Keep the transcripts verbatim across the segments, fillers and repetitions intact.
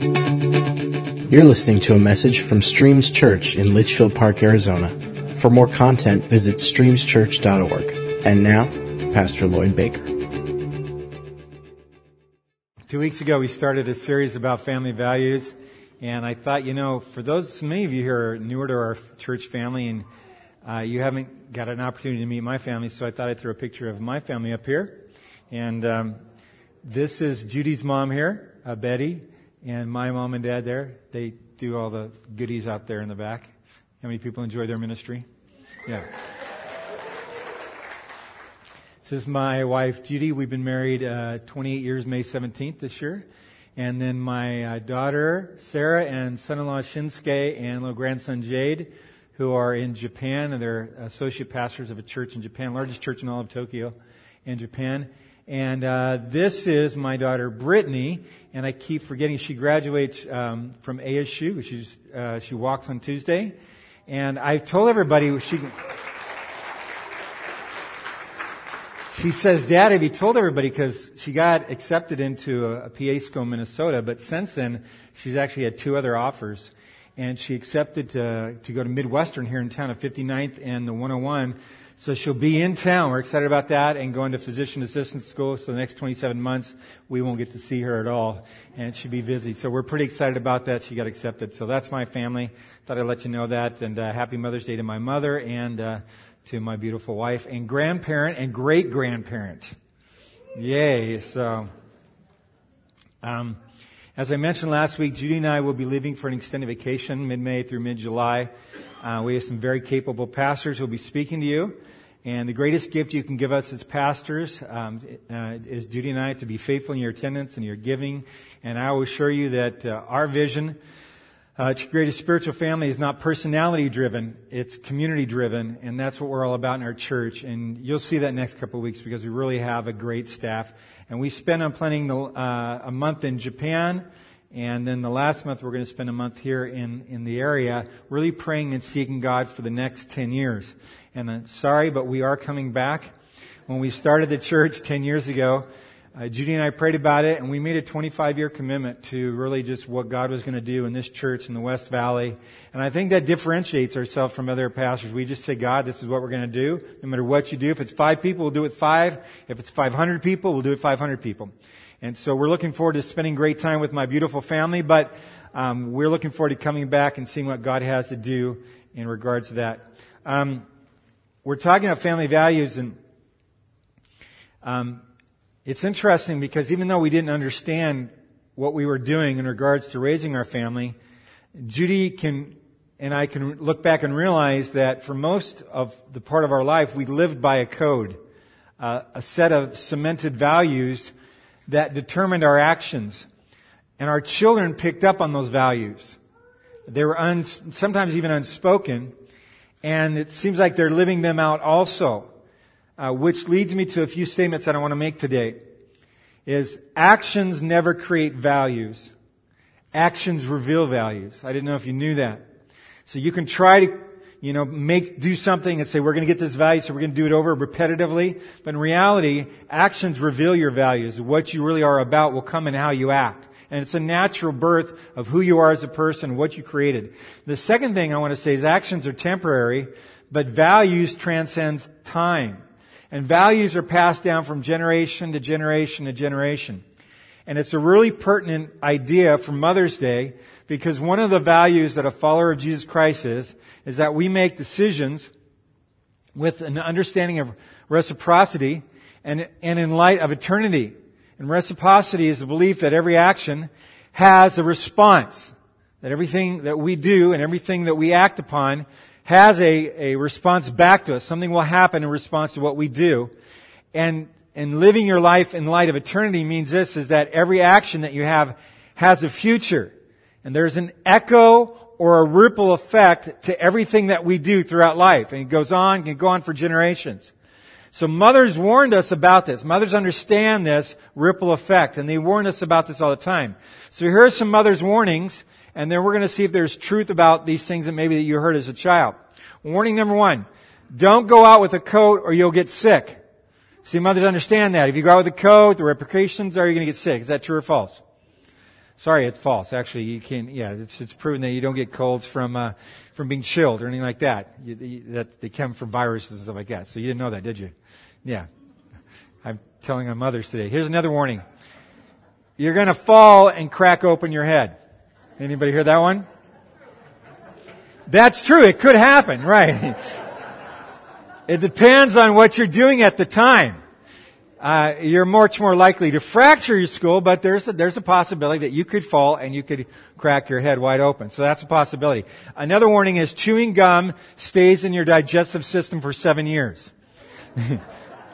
You're listening to a message from Streams Church in Litchfield Park, Arizona. For more content, visit streams church dot org. And now, Pastor Lloyd Baker. Two weeks ago, we started a series about family values. And I thought, you know, for those, many of you here are newer to our church family, and uh, you haven't got an opportunity to meet my family, so I thought I'd throw a picture of my family up here. And um, this is Judy's mom here, uh, Betty, and my mom and dad there. They do all the goodies out there in the back. How many people enjoy their ministry? Yeah. This is my wife, Judy. We've been married uh, twenty-eight years, May seventeenth this year. And then my uh, daughter, Sarah, and son-in-law, Shinsuke, and little grandson, Jade, who are in Japan. And they're associate pastors of a church in Japan, largest church in all of Tokyo in Japan. And uh, this is my daughter, Brittany. And I keep forgetting, she graduates um, from A S U. She's, uh, she walks on Tuesday. And I've told everybody she... She says, Dad, have you told everybody? Because she got accepted into a, a P A school in Minnesota, but since then, she's actually had two other offers. And she accepted to, to go to Midwestern here in town at fifty-ninth and the one oh one. So she'll be in town. We're excited about that, and going to physician assistant school. So the next twenty-seven months, we won't get to see her at all. And she'll be busy. So we're pretty excited about that. She got accepted. So that's my family. Thought I'd let you know that. And uh, happy Mother's Day to my mother and... Uh, to my beautiful wife and grandparent and great-grandparent. Yay. So, um, as I mentioned last week, Judy and I will be leaving for an extended vacation mid-May through mid-July. Uh, we have some very capable pastors who will be speaking to you. And the greatest gift you can give us as pastors um, uh, is, Judy and I, to be faithful in your attendance and your giving. And I will assure you that uh, our vision Uh, to create a spiritual family is not personality-driven, it's community-driven, and that's what we're all about in our church. And you'll see that next couple of weeks because we really have a great staff. And we spent on planning the, uh, a month in Japan, and then the last month we're going to spend a month here in, in the area, really praying and seeking God for the next ten years. And I'm sorry, but we are coming back. When we started the church ten years ago, Uh, Judy and I prayed about it, and we made a twenty-five year commitment to really just what God was going to do in this church in the West Valley. And I think that differentiates ourselves from other pastors. We just say, God, this is what we're going to do. No matter what you do, if it's five people, we'll do it five. If it's five hundred people, we'll do it five hundred people. And so we're looking forward to spending great time with my beautiful family, but um, we're looking forward to coming back and seeing what God has to do in regards to that. Um, we're talking about family values, and... Um, It's interesting because even though we didn't understand what we were doing in regards to raising our family, Judy can and I can look back and realize that for most of the part of our life, we lived by a code, uh, a set of cemented values that determined our actions. And our children picked up on those values. They were un, sometimes even unspoken, and it seems like they're living them out also. Uh, which leads me to a few statements that I want to make today, is actions never create values. Actions reveal values. I didn't know if you knew that. So you can try to, you know, make, do something and say, we're going to get this value, so we're going to do it over repetitively. But in reality, actions reveal your values. What you really are about will come in how you act. And it's a natural birth of who you are as a person, what you created. The second thing I want to say is actions are temporary, but values transcends time. And values are passed down from generation to generation to generation. And it's a really pertinent idea for Mother's Day, because one of the values that a follower of Jesus Christ is, is that we make decisions with an understanding of reciprocity and, and in light of eternity. And reciprocity is the belief that every action has a response, that everything that we do and everything that we act upon has a, a response back to us. Something will happen in response to what we do. And, and living your life in light of eternity means this, is that every action that you have has a future. And there's an echo or a ripple effect to everything that we do throughout life. And it goes on, can go on for generations. So mothers warned us about this. Mothers understand this ripple effect, and they warn us about this all the time. So here are some mothers' warnings. And then we're going to see if there's truth about these things that maybe that you heard as a child. Warning number one, don't go out with a coat or you'll get sick. See, mothers understand that. If you go out with a coat, the repercussions are you're going to get sick. Is that true or false? Sorry, it's false. Actually, you can't. Yeah, it's it's proven that you don't get colds from uh, from being chilled or anything like that. You, you, that they come from viruses and stuff like that. So you didn't know that, did you? Yeah. I'm telling our mothers today. Here's another warning. You're going to fall and crack open your head. Anybody hear that one? That's true. It could happen, right? It depends on what you're doing at the time. Uh, you're much more likely to fracture your skull, but there's a, there's a possibility that you could fall and you could crack your head wide open. So that's a possibility. Another warning is chewing gum stays in your digestive system for seven years.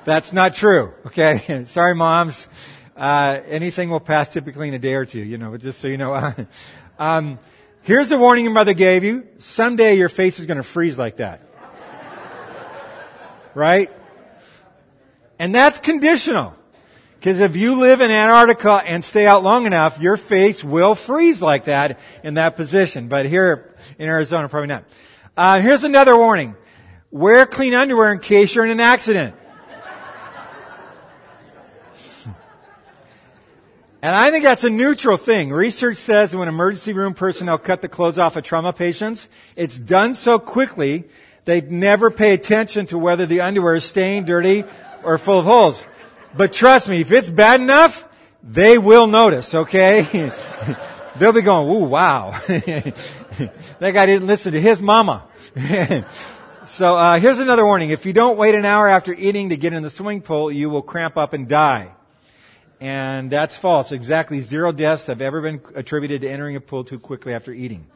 That's not true. Okay. Sorry, moms. Uh, anything will pass typically in a day or two, you know, but just so you know. um, here's the warning your mother gave you. Someday your face is going to freeze like that. Right? And that's conditional, because if you live in Antarctica and stay out long enough, your face will freeze like that in that position. But here in Arizona, probably not. Uh, here's another warning. Wear clean underwear in case you're in an accident. And I think that's a neutral thing. Research says when emergency room personnel cut the clothes off of trauma patients, it's done so quickly they never pay attention to whether the underwear is stained, dirty, or full of holes. But trust me, if it's bad enough, they will notice, okay? They'll be going, ooh, wow. That guy didn't listen to his mama. So uh here's another warning. If you don't wait an hour after eating to get in the swimming pool, you will cramp up and die. And that's false. Exactly zero deaths have ever been attributed to entering a pool too quickly after eating.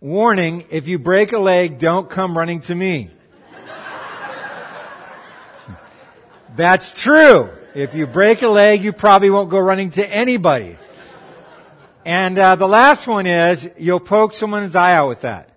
Warning, if you break a leg, don't come running to me. That's true. If you break a leg, you probably won't go running to anybody. And uh, the last one is, you'll poke someone's eye out with that.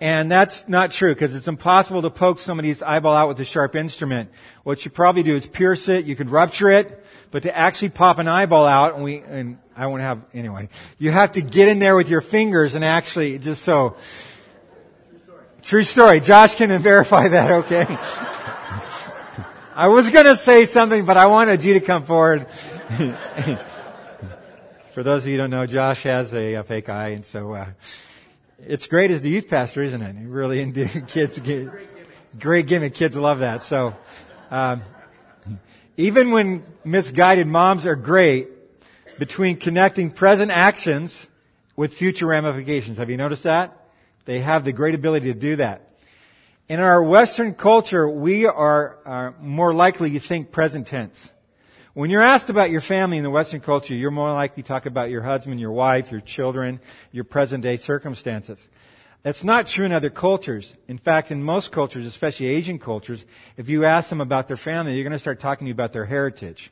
And that's not true, because it's impossible to poke somebody's eyeball out with a sharp instrument. What you probably do is pierce it. You could rupture it. But to actually pop an eyeball out, and we and I won't have, anyway, you have to get in there with your fingers and actually just so. True story. True story. Josh can verify that, okay? I was going to say something, but I wanted you to come forward. For those of you who don't know, Josh has a, a fake eye, and so uh, it's great as the youth pastor, isn't it? It really into kids. Get, great gimmick. Kids love that. So um, even when misguided moms are great, between connecting present actions with future ramifications. Have you noticed that? They have the great ability to do that. In our Western culture, we are, are more likely to think present tense. When you're asked about your family in the Western culture, you're more likely to talk about your husband, your wife, your children, your present-day circumstances. That's not true in other cultures. In fact, in most cultures, especially Asian cultures, if you ask them about their family, they're going to start talking to you about their heritage,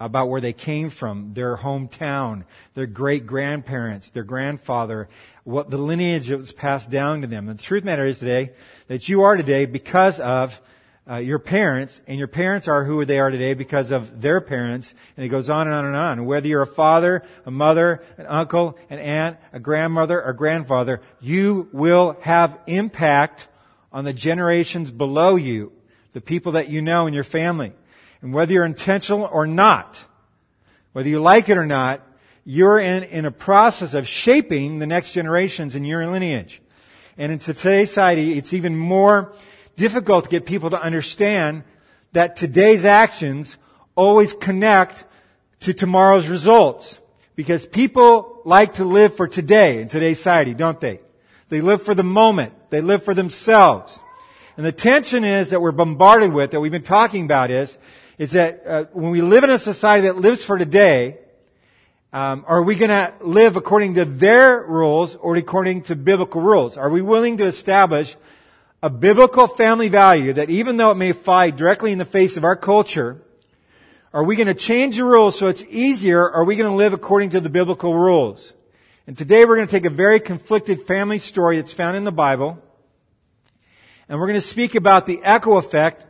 about where they came from, their hometown, their great-grandparents, their grandfather, what the lineage that was passed down to them. And the truth of the matter is today that you are today because of uh, your parents, and your parents are who they are today because of their parents, and it goes on and on and on. Whether you're a father, a mother, an uncle, an aunt, a grandmother, or grandfather, you will have impact on the generations below you, the people that you know in your family. And whether you're intentional or not, whether you like it or not, you're in, in a process of shaping the next generations in your lineage. And in today's society, it's even more difficult to get people to understand that today's actions always connect to tomorrow's results. Because people like to live for today in today's society, don't they? They live for the moment. They live for themselves. And the tension is that we're bombarded with, that we've been talking about is, is that uh, when we live in a society that lives for today, um, are we going to live according to their rules or according to biblical rules? Are we willing to establish a biblical family value that even though it may fly directly in the face of our culture, are we going to change the rules so it's easier? Or are we going to live according to the biblical rules? And today we're going to take a very conflicted family story that's found in the Bible, and we're going to speak about the echo effect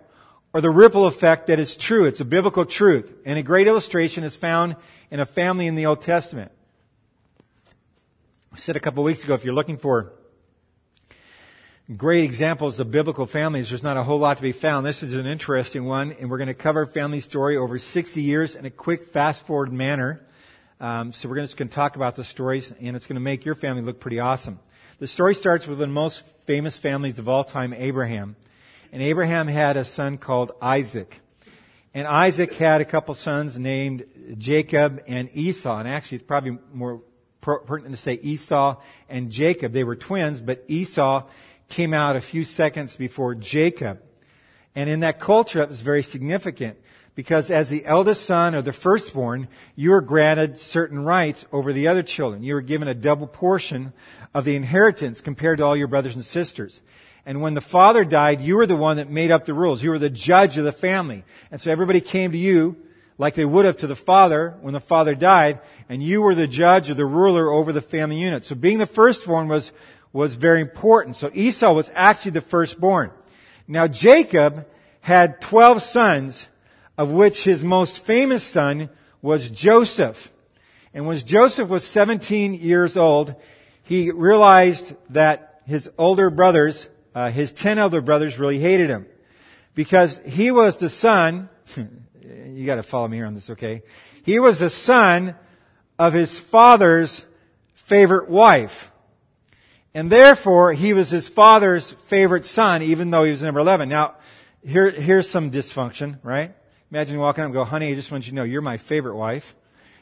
or the ripple effect that is true. It's a biblical truth. And a great illustration is found in a family in the Old Testament. I said a couple of weeks ago, if you're looking for great examples of biblical families, there's not a whole lot to be found. This is an interesting one, and we're going to cover family story over sixty years in a quick, fast-forward manner. Um, so we're just going to talk about the stories, and it's going to make your family look pretty awesome. The story starts with the most famous families of all time, Abraham. And Abraham had a son called Isaac. And Isaac had a couple sons named Jacob and Esau. And actually, it's probably more pertinent to say Esau and Jacob. They were twins, but Esau came out a few seconds before Jacob. And in that culture, it was very significant because as the eldest son or the firstborn, you were granted certain rights over the other children. You were given a double portion of the inheritance compared to all your brothers and sisters. And when the father died, you were the one that made up the rules. You were the judge of the family. And so everybody came to you like they would have to the father when the father died, and you were the judge or the ruler over the family unit. So being the firstborn was, was very important. So Esau was actually the firstborn. Now Jacob had twelve sons, of which his most famous son was Joseph. And when Joseph was seventeen years old, he realized that his older brothers, uh, his ten elder brothers really hated him because he was the son. You got to follow me here on this, okay? He was the son of his father's favorite wife. And therefore, he was his father's favorite son, even though he was number eleven. Now, here, here's some dysfunction, right? Imagine walking up and go, honey, I just want you to know you're my favorite wife,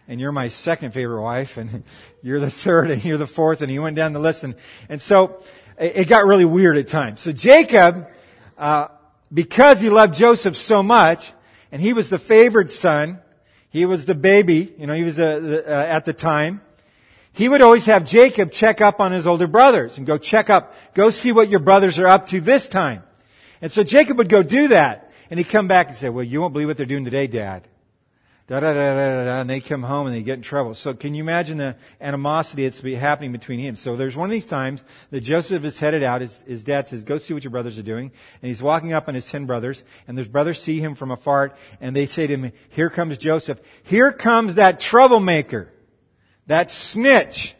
and you're my second favorite wife, and you're the third, and you're the fourth, and he went down the list. And, and so it got really weird at times. So Jacob, uh, because he loved Joseph so much, and he was the favored son, he was the baby, you know, he was uh, the, uh, at the time, he would always have Jacob check up on his older brothers and go check up, go see what your brothers are up to this time. And so Jacob would go do that. And he'd come back and say, well, you won't believe what they're doing today, Dad. Da, da, da, da, da, and they come home and they get in trouble. So can you imagine the animosity that's happening between him? So there's one of these times that Joseph is headed out. His, his dad says, go see what your brothers are doing. And he's walking up on his ten brothers. And his brothers see him from afar. And they say to him, here comes Joseph. Here comes that troublemaker. That snitch,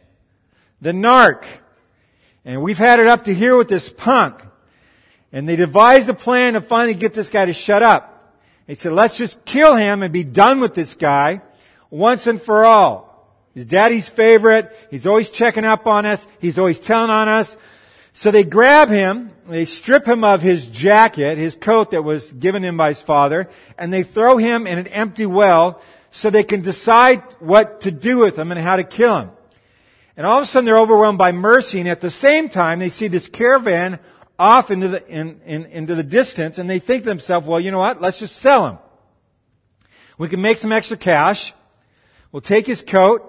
the narc, and we've had it up to here with this punk. And they devised a plan to finally get this guy to shut up. They said, let's just kill him and be done with this guy once and for all. He's daddy's favorite. He's always checking up on us. He's always telling on us. So they grab him, they strip him of his jacket, his coat that was given him by his father, and they throw him in an empty well so they can decide what to do with him and how to kill him. And all of a sudden they're overwhelmed by mercy, and at the same time they see this caravan off into the, in, in, into the distance, and they think to themselves, well, you know what, let's just sell him. We can make some extra cash. We'll take his coat.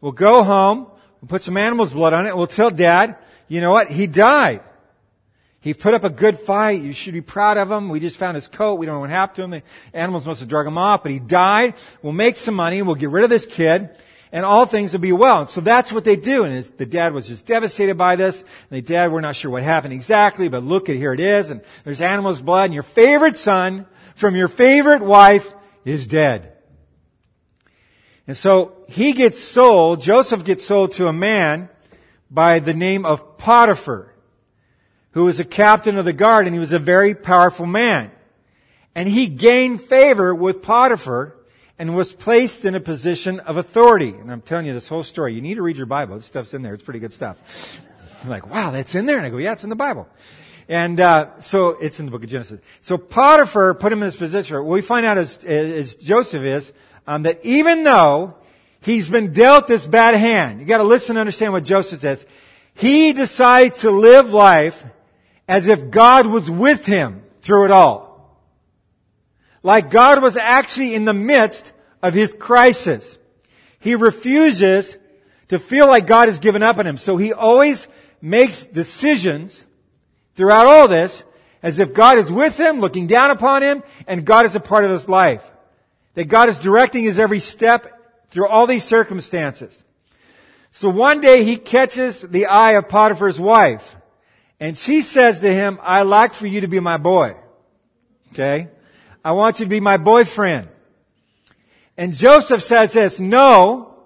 We'll go home. We'll put some animal's blood on it. We'll tell Dad, you know what, he died. He put up a good fight. You should be proud of him. We just found his coat. We don't know what happened to him. The animals must have drug him off, but he died. We'll make some money. We'll get rid of this kid, and all things will be well. And so that's what they do. And the dad was just devastated by this. And the dad, we're not sure what happened exactly, but look, at here it is. And there's animals' blood. And your favorite son from your favorite wife is dead. And so he gets sold. Joseph gets sold to a man by the name of Potiphar, who was a captain of the guard, and he was a very powerful man. And he gained favor with Potiphar and was placed in a position of authority. And I'm telling you this whole story. You need to read your Bible. This stuff's in there. It's pretty good stuff. I'm like, wow, that's in there? And I go, yeah, it's in the Bible. And uh so it's in the book of Genesis. So Potiphar put him in this position. What we find out as, as Joseph is um, that even though he's been dealt this bad hand, you got to listen and understand what Joseph says. He decides to live life as if God was with him through it all. Like God was actually in the midst of his crisis. He refuses to feel like God has given up on him. So he always makes decisions throughout all this as if God is with him, looking down upon him, and God is a part of his life. That God is directing his every step through all these circumstances. So one day he catches the eye of Potiphar's wife. And she says to him, I like for you to be my boy. Okay? I want you to be my boyfriend. And Joseph says this, no,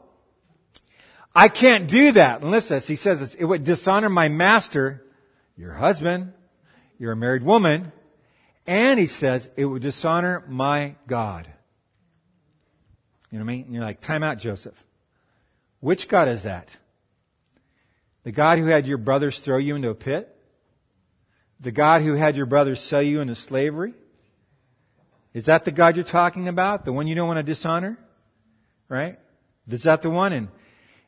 I can't do that. And listen, he says this, it would dishonor my master, your husband, you're a married woman. And he says, it would dishonor my God. You know what I mean? And you're like, time out, Joseph. Which God is that? The God who had your brothers throw you into a pit? The God who had your brothers sell you into slavery? Is that the God you're talking about? The one you don't want to dishonor? Right? Is that the one? And,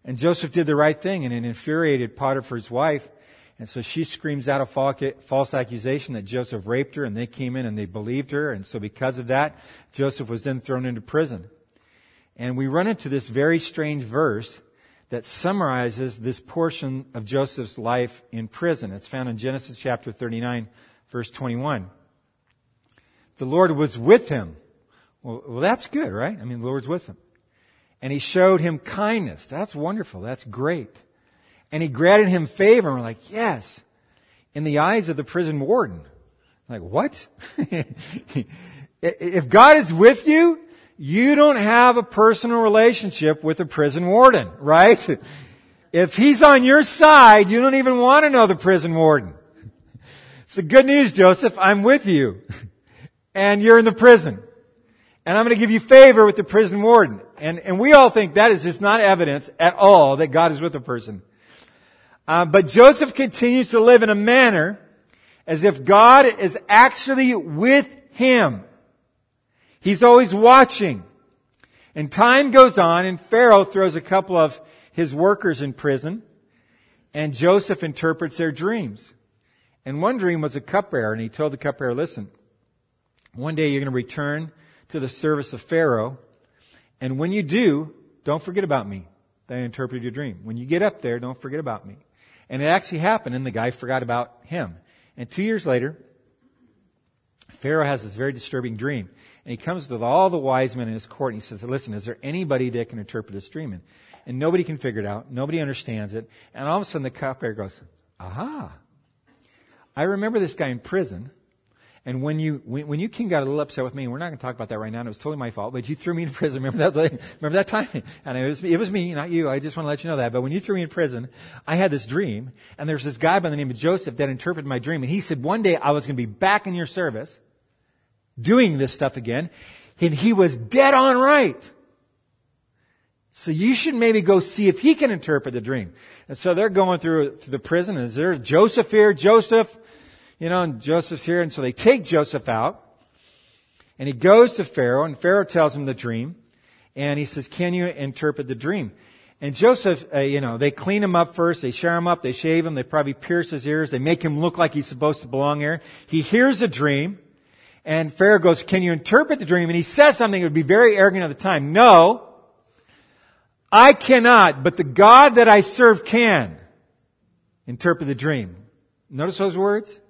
and Joseph did the right thing, and it infuriated Potiphar's wife. And so she screams out a false accusation that Joseph raped her, and they came in and they believed her. And so because of that, Joseph was then thrown into prison. And we run into this very strange verse that summarizes this portion of Joseph's life in prison. It's found in Genesis chapter thirty-nine, verse twenty-one. The Lord was with him. Well, well, that's good, right? I mean, the Lord's with him. And he showed him kindness. That's wonderful. That's great. And he granted him favor. And we're like, yes. In the eyes of the prison warden. I'm like, what? If God is with you, you don't have a personal relationship with a prison warden, right? If he's on your side, you don't even want to know the prison warden. So good news, Joseph, I'm with you. And you're in the prison. And I'm going to give you favor with the prison warden. And and we all think that is just not evidence at all that God is with a person. Uh, but Joseph continues to live in a manner as if God is actually with him. He's always watching. And time goes on, and Pharaoh throws a couple of his workers in prison. And Joseph interprets their dreams. And one dream was a cupbearer, and he told the cupbearer, listen, one day you're going to return to the service of Pharaoh. And when you do, don't forget about me. That I interpreted your dream. When you get up there, don't forget about me. And it actually happened, and the guy forgot about him. And two years later, Pharaoh has this very disturbing dream. And he comes to all the wise men in his court, and he says, listen, is there anybody that can interpret this dream? And, and nobody can figure it out. Nobody understands it. And all of a sudden, the cupbearer goes, aha, I remember this guy in prison. And when you when, when you king got a little upset with me, and we're not going to talk about that right now, and it was totally my fault, but you threw me in prison. Remember that remember that time? And it was, it was me, not you. I just want to let you know that. But when you threw me in prison, I had this dream, and there's this guy by the name of Joseph that interpreted my dream, and he said one day I was going to be back in your service doing this stuff again, and he was dead on right. So you should maybe go see if he can interpret the dream. And so they're going through the prison, and there's Joseph here, Joseph... You know, and Joseph's here, and so they take Joseph out, and he goes to Pharaoh, and Pharaoh tells him the dream, and he says, can you interpret the dream? And Joseph, uh, you know, they clean him up first, they share him up, they shave him, they probably pierce his ears, they make him look like he's supposed to belong here. He hears the dream, and Pharaoh goes, can you interpret the dream? And he says something that would be very arrogant at the time. No, I cannot, but the God that I serve can interpret the dream. Notice those words?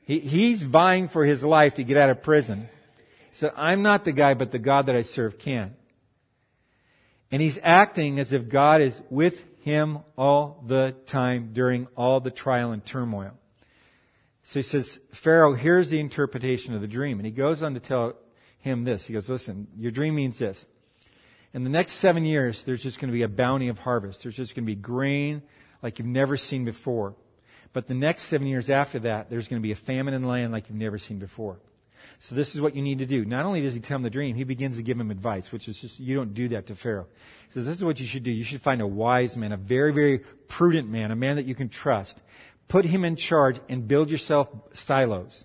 He, he's vying for his life to get out of prison. He said, I'm not the guy, but the God that I serve can. And he's acting as if God is with him all the time during all the trial and turmoil. So he says, Pharaoh, here's the interpretation of the dream. And he goes on to tell him this. He goes, listen, your dream means this. In the next seven years, there's just going to be a bounty of harvest. There's just going to be grain like you've never seen before. But the next seven years after that, there's going to be a famine in the land like you've never seen before. So this is what you need to do. Not only does he tell him the dream, he begins to give him advice, which is just, you don't do that to Pharaoh. He says, this is what you should do. You should find a wise man, a very, very prudent man, a man that you can trust. Put him in charge and build yourself silos.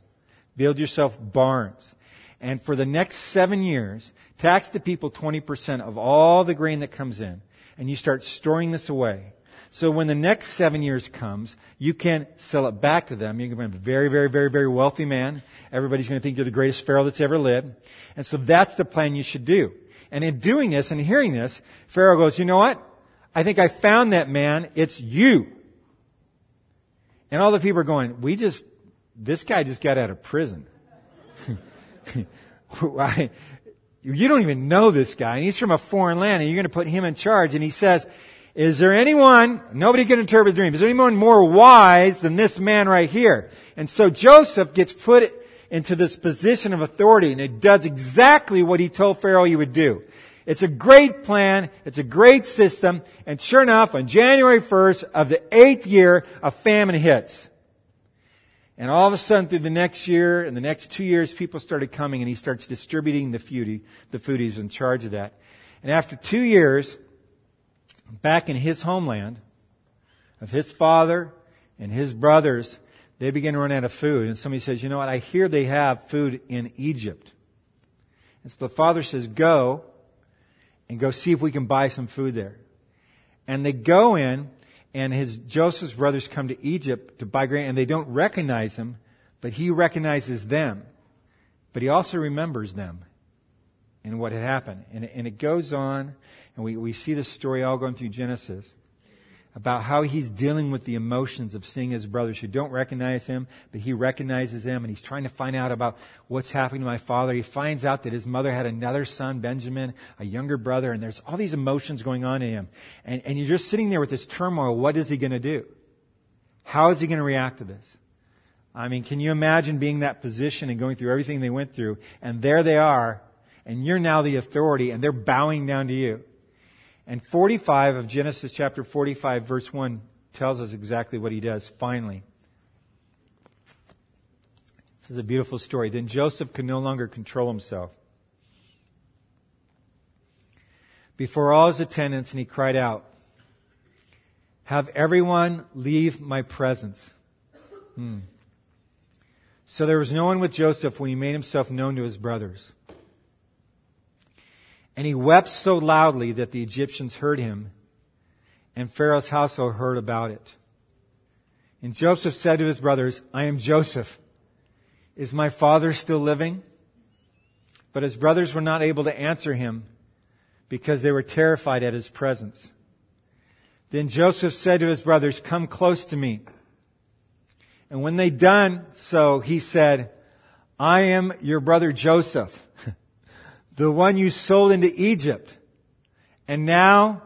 Build yourself barns. And for the next seven years, tax the people twenty percent of all the grain that comes in. And you start storing this away. So when the next seven years comes, you can sell it back to them. You're going to be a very, very, very, very wealthy man. Everybody's going to think you're the greatest Pharaoh that's ever lived. And so that's the plan you should do. And in doing this and hearing this, Pharaoh goes, you know what? I think I found that man. It's you. And all the people are going, we just, this guy just got out of prison. Why? You don't even know this guy. And he's from a foreign land, and you're going to put him in charge. And he says, is there anyone, nobody can interpret the dream, is there anyone more wise than this man right here? And so Joseph gets put into this position of authority, and it does exactly what he told Pharaoh he would do. It's a great plan, it's a great system, and sure enough, on January first of the eighth year, a famine hits. And all of a sudden, through the next year and the next two years, people started coming, and he starts distributing the food. The food, he's in charge of that. And after two years, back in his homeland of his father and his brothers, they begin to run out of food. And somebody says, you know what, I hear they have food in Egypt. And so the father says, go and go see if we can buy some food there. And they go in, and his Joseph's brothers come to Egypt to buy grain, and they don't recognize him, but he recognizes them. But he also remembers them and what had happened. And, and it goes on, and we, we see this story all going through Genesis about how he's dealing with the emotions of seeing his brothers who don't recognize him, but he recognizes them, and he's trying to find out about what's happening to my father. He finds out that his mother had another son, Benjamin, a younger brother, and there's all these emotions going on in him. And, and you're just sitting there with this turmoil. What is he going to do? How is he going to react to this? I mean, can you imagine being in that position and going through everything they went through, and there they are, and you're now the authority, and they're bowing down to you. And forty-five of Genesis chapter forty-five, verse one, tells us exactly what he does, finally. This is a beautiful story. Then Joseph could no longer control himself before all his attendants, and he cried out, "Have everyone leave my presence." Hmm. So there was no one with Joseph when he made himself known to his brothers. And he wept so loudly that the Egyptians heard him, and Pharaoh's household heard about it. And Joseph said to his brothers, "I am Joseph. Is my father still living?" But his brothers were not able to answer him because they were terrified at his presence. Then Joseph said to his brothers, "Come close to me." And when they done so, he said, "I am your brother Joseph, the one you sold into Egypt. And now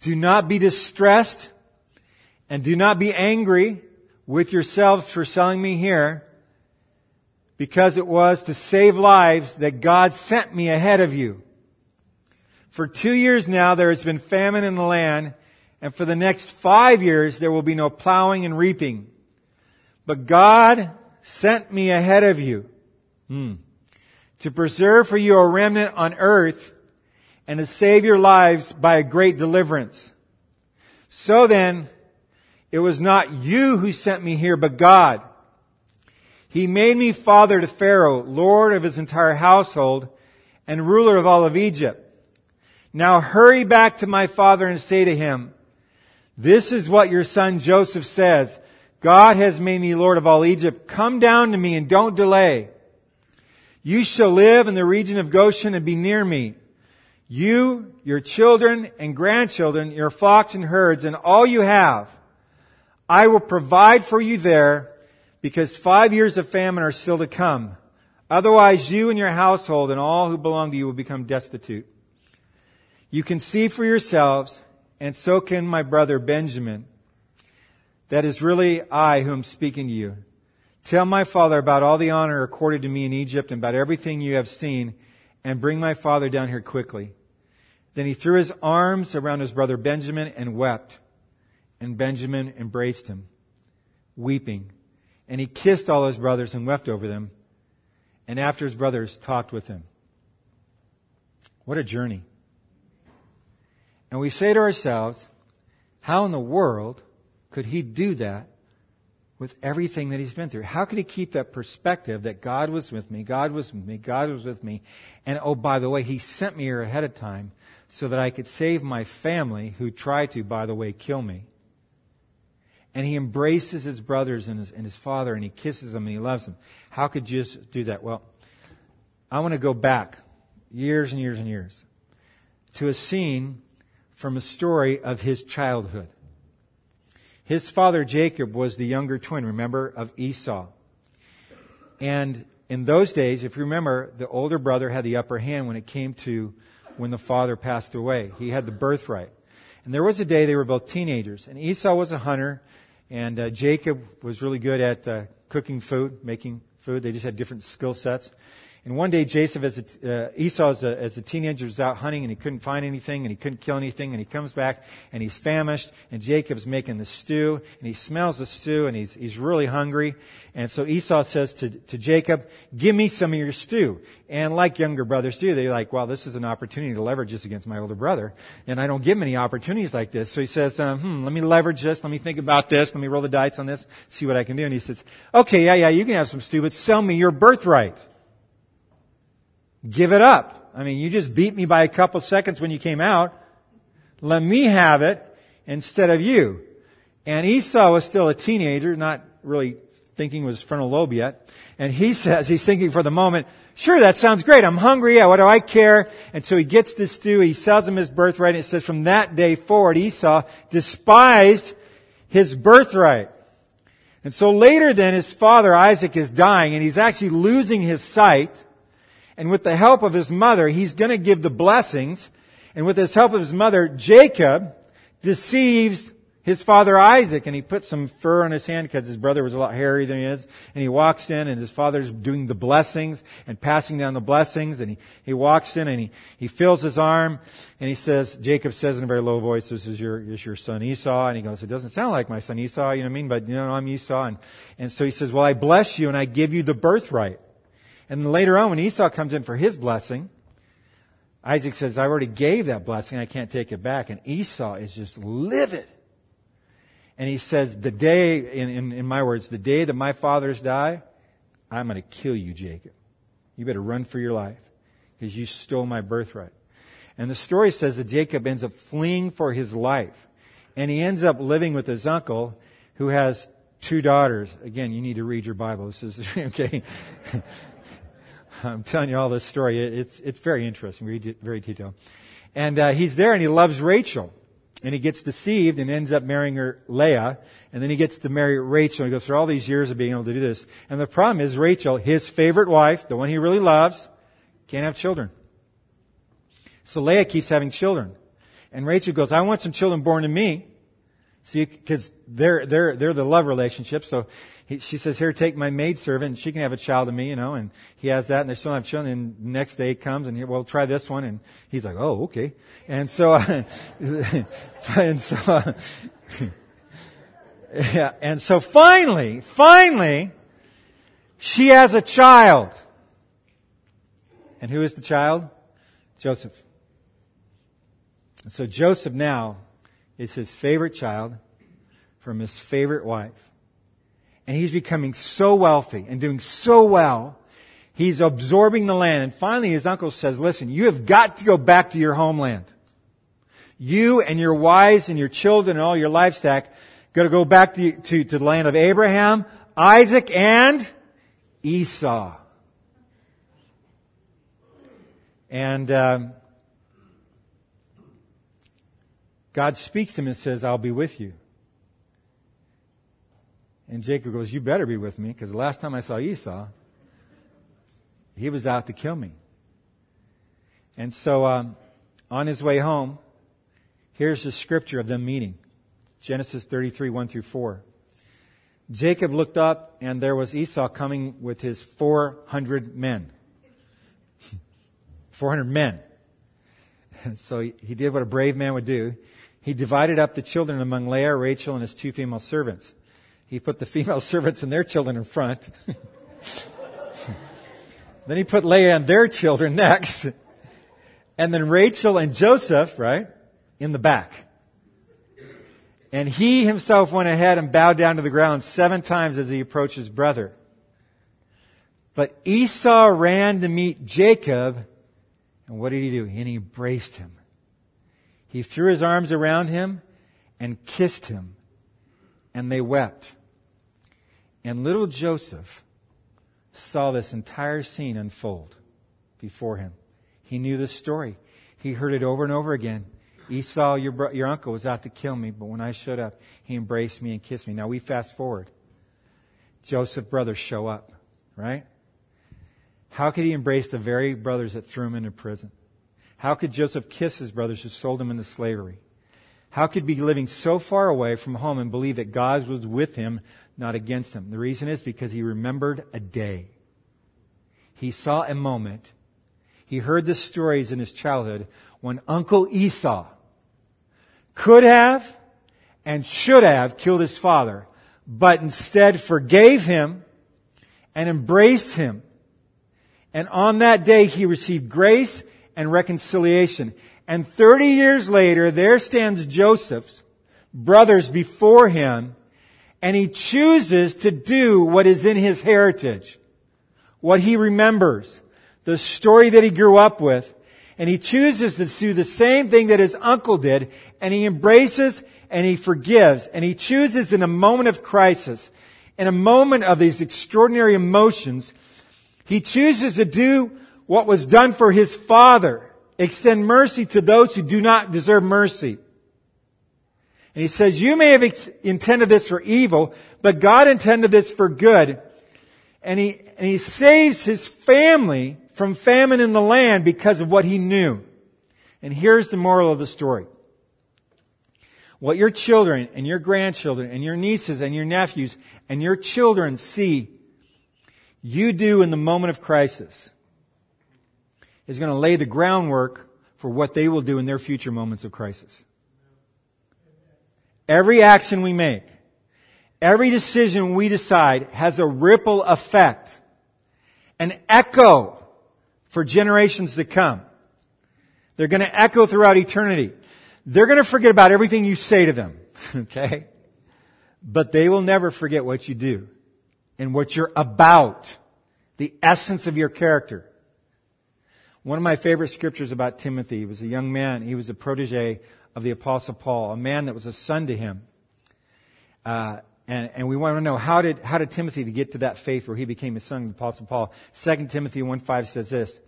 do not be distressed and do not be angry with yourselves for selling me here, because it was to save lives that God sent me ahead of you. For two years now there has been famine in the land, and for the next five years there will be no plowing and reaping. But God sent me ahead of you. Hmm. To preserve for you a remnant on earth and to save your lives by a great deliverance. So then, it was not you who sent me here, but God. He made me father to Pharaoh, lord of his entire household and ruler of all of Egypt. Now hurry back to my father and say to him, this is what your son Joseph says. God has made me lord of all Egypt. Come down to me and don't delay. You shall live in the region of Goshen and be near me. You, your children and grandchildren, your flocks and herds, and all you have, I will provide for you there, because five years of famine are still to come. Otherwise, you and your household and all who belong to you will become destitute. You can see for yourselves, and so can my brother Benjamin. That is really I who am speaking to you. Tell my father about all the honor accorded to me in Egypt and about everything you have seen, and bring my father down here quickly." Then he threw his arms around his brother Benjamin and wept. And Benjamin embraced him, weeping. And he kissed all his brothers and wept over them. And after his brothers talked with him. What a journey. And we say to ourselves, how in the world could he do that? With everything that he's been through, how could he keep that perspective that God was with me, God was with me, God was with me, and oh, by the way, he sent me here ahead of time so that I could save my family who tried to, by the way, kill me. And he embraces his brothers and his, and his father, and he kisses them and he loves them. How could Jesus do that? Well, I want to go back years and years and years to a scene from a story of his childhood. His father, Jacob, was the younger twin, remember, of Esau. And in those days, if you remember, the older brother had the upper hand when it came to when the father passed away. He had the birthright. And there was a day they were both teenagers. And Esau was a hunter, and uh, Jacob was really good at uh, cooking food, making food. They just had different skill sets. And one day, Jacob, as a, uh, Esau as a, as a teenager, was out hunting, and he couldn't find anything, and he couldn't kill anything, and he comes back, and he's famished, and Jacob's making the stew, and he smells the stew, and he's he's really hungry. And so Esau says to, to Jacob, give me some of your stew. And like younger brothers do, they're like, well, this is an opportunity to leverage this against my older brother, and I don't get many opportunities like this. So he says, um, hmm, let me leverage this, let me think about this, let me roll the dice on this, see what I can do. And he says, okay, yeah, yeah, you can have some stew, but sell me your birthright. Give it up. I mean, you just beat me by a couple seconds when you came out. Let me have it instead of you. And Esau was still a teenager, not really thinking was frontal lobe yet. And he says, he's thinking for the moment, sure, that sounds great. I'm hungry. What do I care? And so he gets the stew. He sells him his birthright. And it says from that day forward, Esau despised his birthright. And so later then, his father Isaac is dying, and he's actually losing his sight. And with the help of his mother, he's going to give the blessings. And with his help of his mother, Jacob deceives his father Isaac. And he puts some fur on his hand because his brother was a lot hairier than he is. And he walks in, and his father's doing the blessings and passing down the blessings. And he, he walks in, and he, he feels his arm. And he says, Jacob says in a very low voice, this is your, is your son Esau. And he goes, it doesn't sound like my son Esau, you know what I mean? But you know, I'm Esau. And, and so he says, well, I bless you and I give you the birthright. And then later on, when Esau comes in for his blessing, Isaac says, I already gave that blessing. I can't take it back. And Esau is just livid. And he says, the day, in, in, in my words, the day that my fathers die, I'm going to kill you, Jacob. You better run for your life because you stole my birthright. And the story says that Jacob ends up fleeing for his life. And he ends up living with his uncle who has two daughters. Again, you need to read your Bible. This is, okay. I'm telling you all this story. It's it's very interesting, very, very detailed. And uh, he's there, and he loves Rachel. And he gets deceived and ends up marrying her, Leah. And then he gets to marry Rachel. He goes through all these years of being able to do this. And the problem is Rachel, his favorite wife, the one he really loves, can't have children. So Leah keeps having children. And Rachel goes, I want some children born to me. See, because they're, they're, they're the love relationship. So he, she says, here, take my maidservant, and she can have a child of me, you know. And he has that, and they still have children. And the next day he comes, and he, well, try this one. And he's like, oh, okay. And so, uh, and so, uh, yeah. And so finally, finally, she has a child. And who is the child? Joseph. And so Joseph now, it's his favorite child from his favorite wife. And he's becoming so wealthy and doing so well. He's absorbing the land. And finally, his uncle says, listen, you have got to go back to your homeland. You and your wives and your children and all your livestock got to go back to, to, to the land of Abraham, Isaac, and Esau. And um God speaks to him and says, I'll be with you. And Jacob goes, you better be with me, because the last time I saw Esau, he was out to kill me. And so um, on his way home, here's the scripture of them meeting. Genesis thirty-three, one through four. Jacob looked up, and there was Esau coming with his four hundred men. four hundred men. And so he, he did what a brave man would do. He divided up the children among Leah, Rachel, and his two female servants. He put the female servants and their children in front. Then he put Leah and their children next. And then Rachel and Joseph, right, in the back. And he himself went ahead and bowed down to the ground seven times as he approached his brother. But Esau ran to meet Jacob. And what did he do? And he embraced him. He threw his arms around him and kissed him. And they wept. And little Joseph saw this entire scene unfold before him. He knew this story. He heard it over and over again. Esau, your, bro- your uncle, was out to kill me, but when I showed up, he embraced me and kissed me. Now we fast forward. Joseph's brothers show up, right? How could he embrace the very brothers that threw him into prison? How could Joseph kiss his brothers who sold him into slavery? How could he be living so far away from home and believe that God was with him, not against him? The reason is because he remembered a day. He saw a moment. He heard the stories in his childhood when Uncle Esau could have and should have killed his father, but instead forgave him and embraced him. And on that day, he received grace and reconciliation. And thirty years later, there stands Joseph's brothers before him, and he chooses to do what is in his heritage, what he remembers, the story that he grew up with. And he chooses to do the same thing that his uncle did. And he embraces and he forgives. And he chooses in a moment of crisis, in a moment of these extraordinary emotions, he chooses to do what was done for his father. Extend mercy to those who do not deserve mercy. And he says, you may have ex- intended this for evil, but God intended this for good. And he, and he saves his family from famine in the land because of what he knew. And here's the moral of the story. What your children and your grandchildren and your nieces and your nephews and your children see you do in the moment of crisis is going to lay the groundwork for what they will do in their future moments of crisis. Every action we make, every decision we decide has a ripple effect, an echo for generations to come. They're going to echo throughout eternity. They're going to forget about everything you say to them, okay? But they will never forget what you do and what you're about, the essence of your character. One of my favorite scriptures about Timothy, he was a young man. He was a protege of the Apostle Paul, a man that was a son to him. Uh, And, and we want to know, how did, how did Timothy to get to that faith where he became a son of the Apostle Paul? Second Timothy one five says this.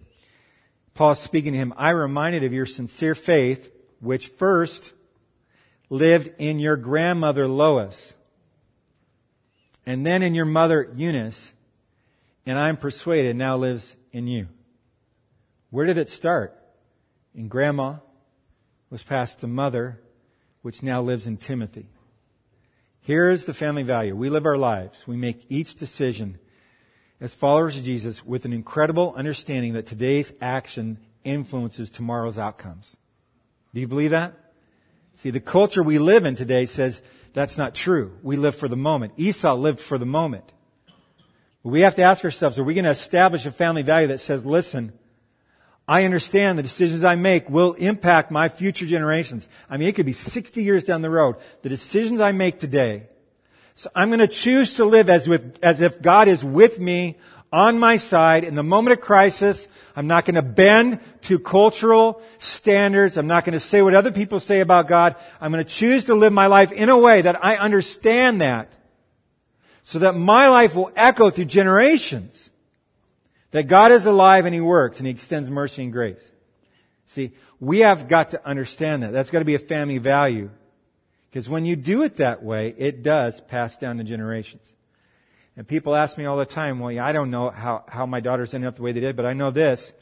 Paul speaking to him, I reminded of your sincere faith, which first lived in your grandmother Lois, and then in your mother Eunice, and I am persuaded now lives in you. Where did it start? In grandma, was passed to mother, which now lives in Timothy. Here is the family value. We live our lives. We make each decision as followers of Jesus with an incredible understanding that today's action influences tomorrow's outcomes. Do you believe that? See, the culture we live in today says that's not true. We live for the moment. Esau lived for the moment. But we have to ask ourselves, are we going to establish a family value that says, listen, I understand the decisions I make will impact my future generations. I mean, it could be sixty years down the road. The decisions I make today. So I'm going to choose to live as with, as if God is with me on my side in the moment of crisis. I'm not going to bend to cultural standards. I'm not going to say what other people say about God. I'm going to choose to live my life in a way that I understand that so that my life will echo through generations. That God is alive and He works and He extends mercy and grace. See, we have got to understand that. That's got to be a family value. Because when you do it that way, it does pass down to generations. And people ask me all the time, well, yeah, I don't know how, how my daughters ended up the way they did, but I know this.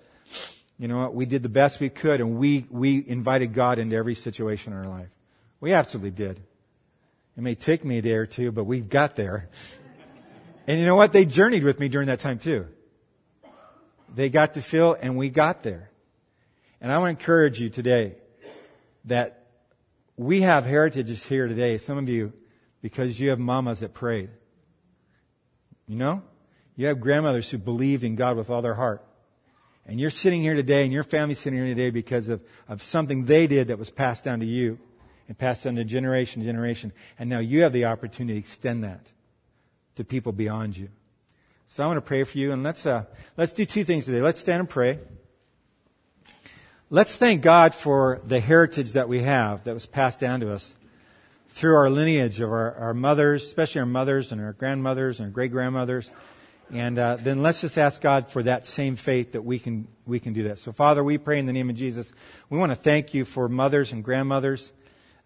You know what? We did the best we could and we, we invited God into every situation in our life. We absolutely did. It may take me a day or two, but we got there. And you know what? They journeyed with me during that time too. They got to feel, and we got there. And I want to encourage you today that we have heritages here today. Some of you, because you have mamas that prayed. You know? You have grandmothers who believed in God with all their heart. And you're sitting here today, and your family's sitting here today because of, of something they did that was passed down to you and passed down to generation to generation. And now you have the opportunity to extend that to people beyond you. So I want to pray for you, and let's uh, let's do two things today. Let's stand and pray. Let's thank God for the heritage that we have that was passed down to us through our lineage of our, our mothers, especially our mothers and our grandmothers and our great-grandmothers. And uh, then let's just ask God for that same faith that we can we can do that. So, Father, we pray in the name of Jesus. We want to thank you for mothers and grandmothers,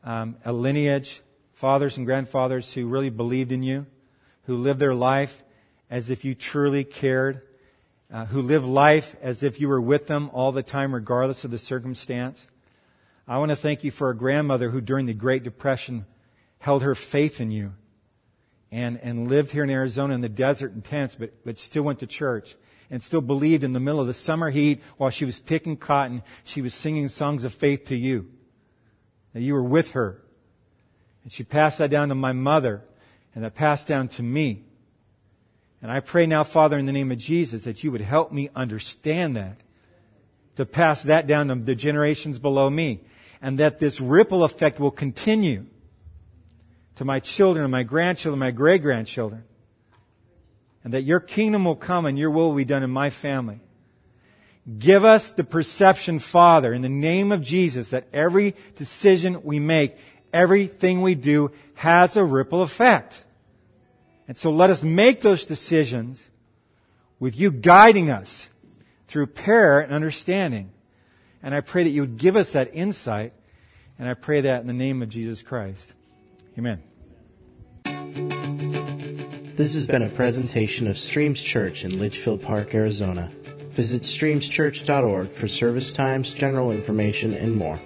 um, a lineage, fathers and grandfathers who really believed in you, who lived their life as if you truly cared, uh, who live life as if you were with them all the time, regardless of the circumstance. I want to thank you for a grandmother who, during the Great Depression, held her faith in you and, and lived here in Arizona in the desert in tents, but, but still went to church and still believed in the middle of the summer heat while she was picking cotton, she was singing songs of faith to you. That you were with her. And she passed that down to my mother, and that passed down to me. And I pray now, Father, in the name of Jesus, that you would help me understand that, to pass that down to the generations below me, and that this ripple effect will continue to my children and my grandchildren, my great-grandchildren, and that your kingdom will come and your will will be done in my family. Give us the perception, Father, in the name of Jesus, that every decision we make, everything we do has a ripple effect. And so let us make those decisions with you guiding us through prayer and understanding. And I pray that you would give us that insight. And I pray that in the name of Jesus Christ. Amen. This has been a presentation of Streams Church in Litchfield Park, Arizona. Visit streams church dot org for service times, general information, and more.